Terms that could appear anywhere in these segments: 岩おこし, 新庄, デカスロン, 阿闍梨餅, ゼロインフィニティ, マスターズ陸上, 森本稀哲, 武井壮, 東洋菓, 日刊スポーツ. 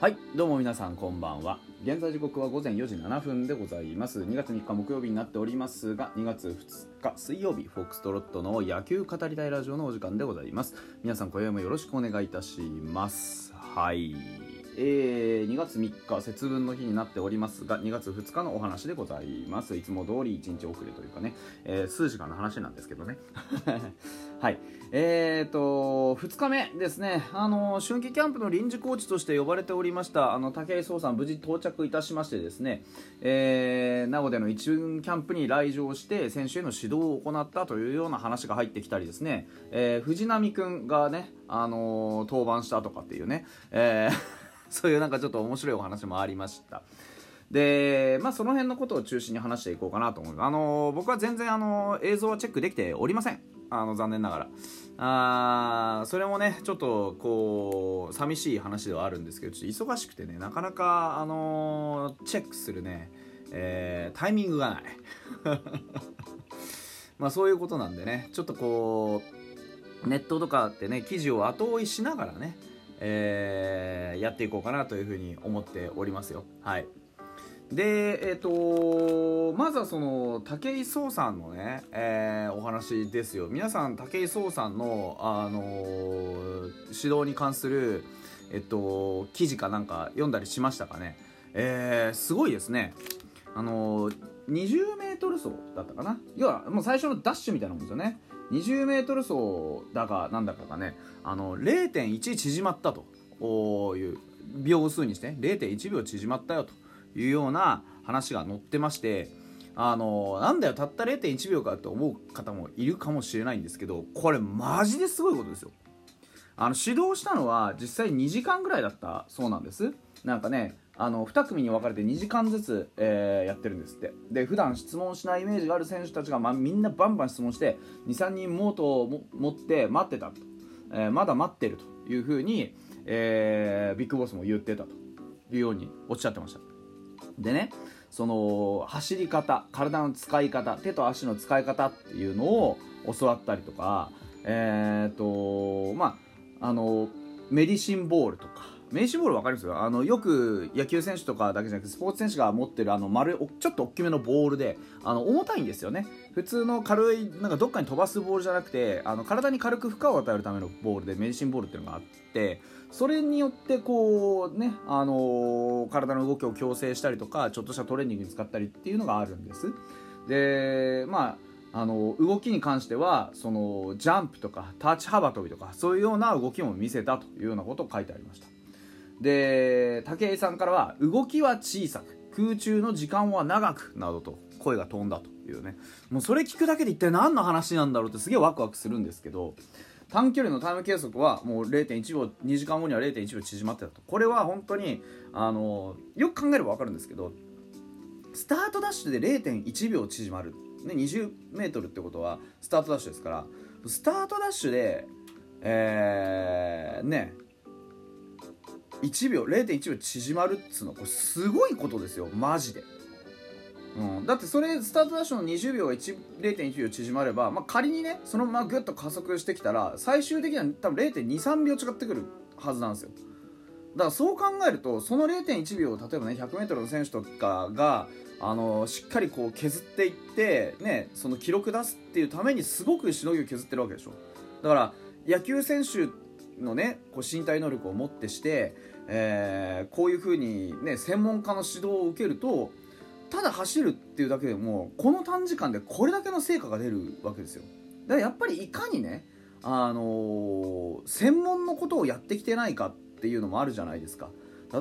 はい、どうも皆さんこんばんは。現在時刻は午前4時7分でございます。2月3日木曜日になっておりますが、2月2日水曜日、フォックストロットの野球語りたいラジオのお時間でございます。皆さん今宵もよろしくお願いいたします。はい、2月3日節分の日になっておりますが、2月2日のお話でございます。いつも通り1日遅れというかね、数時間の話なんですけどねはい、2日目ですね、春季キャンプの臨時コーチとして呼ばれておりました武井壮さん、無事到着いたしましてですね、名護での一軍キャンプに来場して選手への指導を行ったというような話が入ってきたりですね、藤浪くんがね、登板したとかっていうね、そういうなんかちょっと面白いお話もありました。で、まあ、その辺のことを中心に話していこうかなと思います。僕は全然映像はチェックできておりません。残念ながらそれもねちょっとこう寂しい話ではあるんですけど、ちょっと忙しくてね、なかなかチェックするね、タイミングがないまあそういうことなんでね、ちょっとこうネットとかってね、記事を後追いしながらね、やっていこうかなというふうに思っておりますよ。はい。で、まずはその武井壮さんのね、お話ですよ。皆さん武井壮さんの、指導に関する、記事かなんか読んだりしましたかね。すごいですね。20メートル走だったかな。要はもう最初のダッシュみたいなもんですよね。20メートル走だかなんだかがね、0.1 縮まったという秒数にして、0.1 秒縮まったよというような話が載ってまして、なんだよたった 0.1 秒かと思う方もいるかもしれないんですけど、これマジですごいことですよ。指導したのは実際2時間ぐらいだったそうなんです。なんかね、2組に分かれて2時間ずつ、やってるんですって。で、普段質問しないイメージがある選手たちが、みんなバンバン質問して 2,3 人ノートを持って待ってたと、まだ待ってるというふうに、ビッグボスも言ってたというようにおっしゃってました。でね、その走り方、体の使い方、手と足の使い方っていうのを教わったりとか、メディシンボールとか、メディシンボール分かりますよ。よく野球選手とかだけじゃなくてスポーツ選手が持ってる丸いちょっと大きめのボールで、重たいんですよね。普通の軽いなんかどっかに飛ばすボールじゃなくて、体に軽く負荷を与えるためのボールで、メディシンボールっていうのがあって、それによってこうね、体の動きを矯正したりとか、ちょっとしたトレーニングに使ったりっていうのがあるんです。で、動きに関してはそのジャンプとか立ち幅跳びとか、そういうような動きも見せたというようなことを書いてありました。で、武井さんからは動きは小さく、空中の時間は長くなどと声が飛んだというね。もうそれ聞くだけで一体何の話なんだろうってすげえワクワクするんですけど、短距離のタイム計測はもう 0.1 秒、2時間後には 0.1 秒縮まってたと。これは本当によく考えれば分かるんですけど、スタートダッシュで 0.1 秒縮まる、ね、20メートルってことはスタートダッシュですから、スタートダッシュでね1秒 0.1 秒縮まるっつうの、これすごいことですよマジで。だってそれスタートダッシュの20秒が 0.1 秒縮まれば、仮にねそのままグッと加速してきたら、最終的には多分 0.23 秒違ってくるはずなんですよ。だからそう考えると、その 0.1 秒を例えばね 100m の選手とかがしっかりこう削っていってね、その記録出すっていうためにすごくしのぎを削ってるわけでしょ。だから野球選手のね、こう身体能力をもってして、こういう風にね専門家の指導を受けると、ただ走るっていうだけでもこの短時間でこれだけの成果が出るわけですよ。だからやっぱりいかにね、専門のことをやってきてないかっていうのもあるじゃないですか。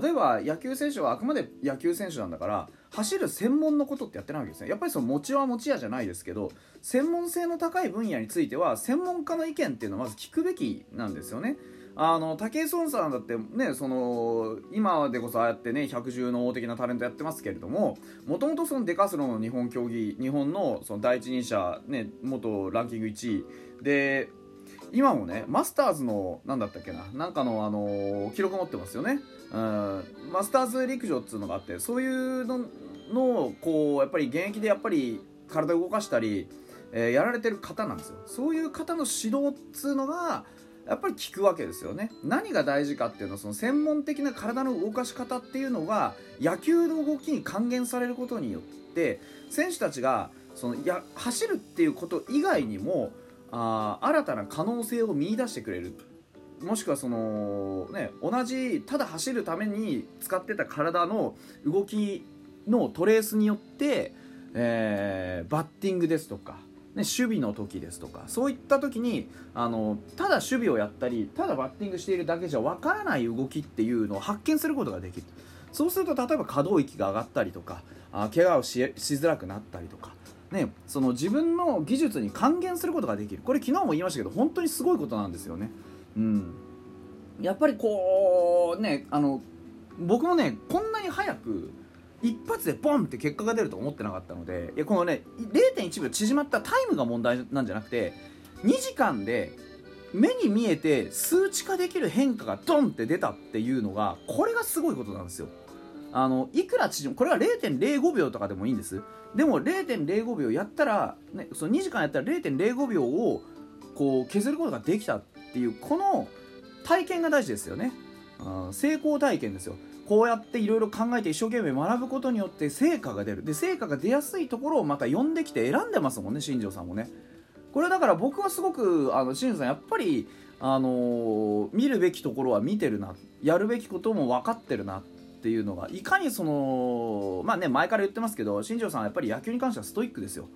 例えば野球選手はあくまで野球選手なんだから、走る専門のことってやってないわけですね。やっぱりその持ちは持ちやじゃないですけど、専門性の高い分野については専門家の意見っていうのをまず聞くべきなんですよね。武井壮さんだってね、その今でこそああやってね百獣の王的なタレントやってますけれども、もともとそのデカスロの日本競技、日本のその第一人者ね、元ランキング1位で、今もねマスターズの何だったっけな、なんかの記録持ってますよね。マスターズ陸上っていうのがあって、そういうのをこうやっぱり現役でやっぱり体を動かしたり、やられてる方なんですよ。そういう方の指導っていうのがやっぱり効くわけですよね。何が大事かっていうのは、その専門的な体の動かし方っていうのが野球の動きに還元されることによって選手たちがその走るっていうこと以外にも新たな可能性を見出してくれる、もしくはその、ね、同じただ走るために使ってた体の動きのトレースによって、バッティングですとかね、守備の時ですとか、そういった時にただ守備をやったりただバッティングしているだけじゃわからない動きっていうのを発見することができる。そうすると例えば可動域が上がったりとか怪我を しづらくなったりとか、ね、その自分の技術に還元することができる。これ昨日も言いましたけど本当にすごいことなんですよね。うん、やっぱりこうね僕もねこんなに早く一発でボンって結果が出ると思ってなかったので、いやこのね 0.1 秒縮まったタイムが問題なんじゃなくて、2時間で目に見えて数値化できる変化がドンって出たっていうのが、これがすごいことなんですよ。いくら縮む、これは 0.05 秒とかでもいいんです。でも 0.05 秒やったら、ね、その2時間やったら 0.05 秒をこう削ることができたっていうこの体験が大事ですよね。成功体験ですよ。こうやっていろいろ考えて一生懸命学ぶことによって成果が出る。で成果が出やすいところをまた呼んできて選んでますもんね、新庄さんもね。これだから僕はすごく新庄さんやっぱり、見るべきところは見てるな、やるべきことも分かってるなっていうのが、いかにそのまあね前から言ってますけど、新庄さんはやっぱり野球に関してはストイックですよ。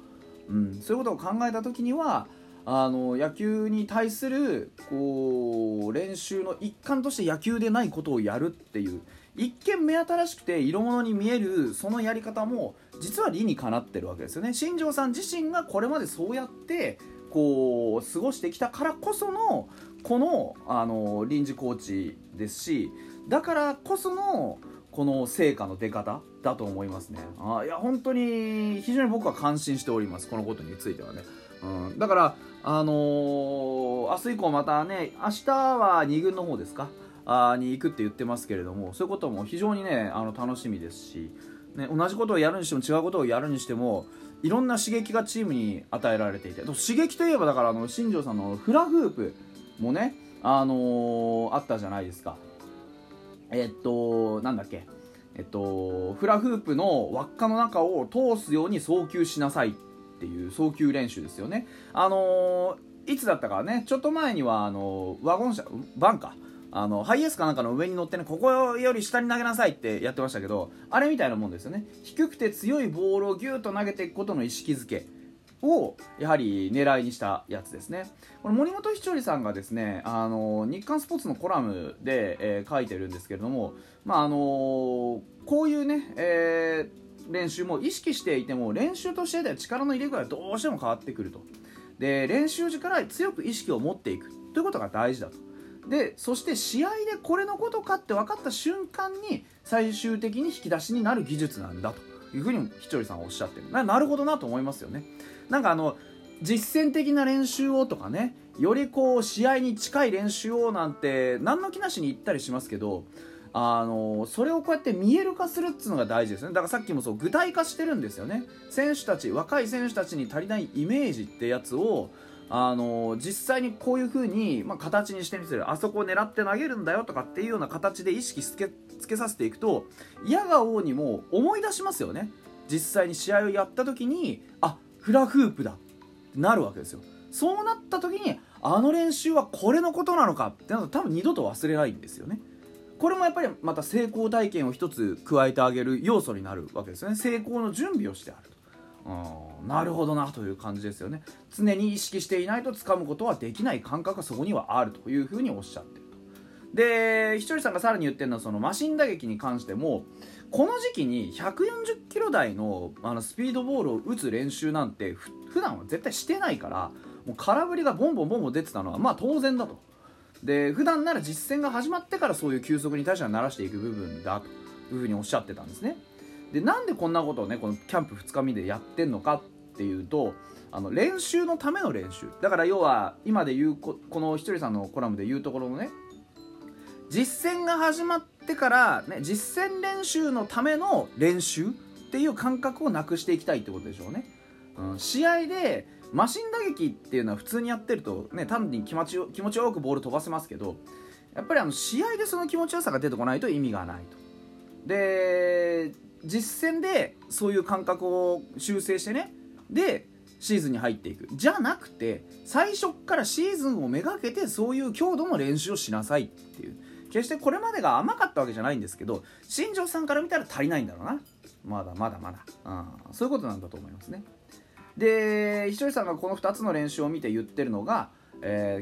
うん、そういうことを考えた時には野球に対するこう練習の一環として野球でないことをやるっていう、一見目新しくて色物に見えるそのやり方も実は理にかなってるわけですよね。新庄さん自身がこれまでそうやってこう過ごしてきたからこそのこの、臨時コーチですし、だからこそのこの成果の出方だと思いますね。いや本当に非常に僕は感心しております、このことについてはね。うん、だから明日以降またね、明日は2軍の方ですかに行くって言ってますけれども、そういうことも非常にね楽しみですし、ね、同じことをやるにしても違うことをやるにしてもいろんな刺激がチームに与えられていて、刺激といえばだから新庄さんのフラフープもねあったじゃないですか。なんだっけフラフープの輪っかの中を通すように送球しなさいっていう送球練習ですよね。いつだったかね、ちょっと前にはワゴン車バンかハイエースかなんかの上に乗ってね、ここより下に投げなさいってやってましたけど、あれみたいなもんですよね。低くて強いボールをギュッと投げていくことの意識づけをやはり狙いにしたやつですね。これ森本稀哲さんがですね日刊スポーツのコラムで、書いてるんですけれども、こういうね、練習も意識していても練習としてでは力の入れ具合はどうしても変わってくると。で練習時から強く意識を持っていくということが大事だと。でそして試合でこれのことかって分かった瞬間に最終的に引き出しになる技術なんだというふうにひちょりさんはおっしゃってる。なるほどなと思いますよね。なんか実践的な練習をとかね、よりこう試合に近い練習をなんて何の気なしに言ったりしますけど、それをこうやって見える化するっていうのが大事ですね。だからさっきもそう具体化してるんですよね。選手たち、若い選手たちに足りないイメージってやつを実際にこういう風に、形にしてみせる。あそこを狙って投げるんだよとかっていうような形で意識つけさせていくと、嫌がおうにも思い出しますよね。実際に試合をやった時に、あ、フラフープだってなるわけですよ。そうなった時に練習はこれのことなのかってなると、多分二度と忘れないんですよね。これもやっぱりまた成功体験を一つ加えてあげる要素になるわけですよね。成功の準備をしてあると。なるほどなという感じですよね。常に意識していないと掴むことはできない感覚がそこにはあるというふうにおっしゃってると。でひとりさんがさらに言ってるのは、そのマシン打撃に関してもこの時期に140キロ台のスピードボールを打つ練習なんて普段は絶対してないから、もう空振りがボンボンボンボン出てたのはまあ当然だと。で普段なら実戦が始まってからそういう球速に対しては慣らしていく部分だというふうにおっしゃってたんですね。でなんでこんなことをねこのキャンプ2日目でやってんのかっていうと、練習のための練習だから、要は今で言うこのひとりさんのコラムで言うところのね、実戦が始まってから、ね、実戦練習のための練習っていう感覚をなくしていきたいってことでしょうね。試合でマシン打撃っていうのは普通にやってると、ね、単に気持ちよくボール飛ばせますけど、やっぱり試合でその気持ちよさが出てこないと意味がないと。で、実戦でそういう感覚を修正してね、でシーズンに入っていくじゃなくて、最初からシーズンをめがけてそういう強度の練習をしなさいっていう。決してこれまでが甘かったわけじゃないんですけど、新庄さんから見たら足りないんだろうな、まだまだまだ、そういうことなんだと思いますね。で、ひとりさんがこの2つの練習を見て言ってるのが、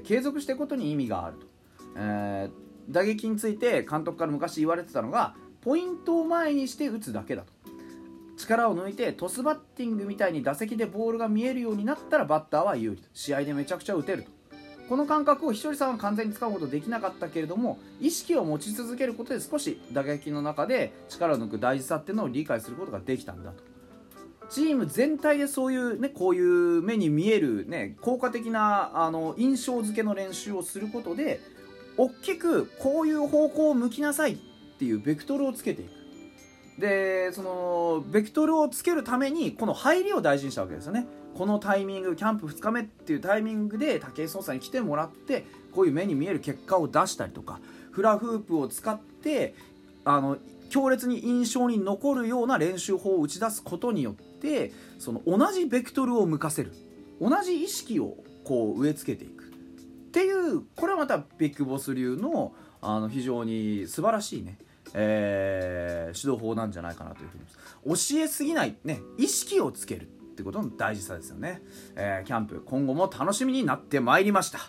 継続していくことに意味があると。打撃について監督から昔言われてたのが、ポイントを前にして打つだけだと。力を抜いてトスバッティングみたいに打席でボールが見えるようになったらバッターは有利と。試合でめちゃくちゃ打てると。この感覚をひとりさんは完全につかむことできなかったけれども、意識を持ち続けることで少し打撃の中で力を抜く大事さっていうのを理解することができたんだと。チーム全体でそういう、ね、こういう目に見える、ね、効果的な印象付けの練習をすることで、大きくこういう方向を向きなさいっていうベクトルをつけていく。で、そのベクトルをつけるためにこの入りを大事にしたわけですよね。このタイミング、キャンプ2日目っていうタイミングで武井壮さんに来てもらって、こういう目に見える結果を出したりとか、フラフープを使って強烈に印象に残るような練習法を打ち出すことによって、その同じベクトルを向かせる、同じ意識をこう植え付けていくっていう、これはまたビッグボス流の、非常に素晴らしいね、指導法なんじゃないかなというふうに思います。教えすぎない、ね、意識をつけるってことの大事さですよね。キャンプ今後も楽しみになってまいりました。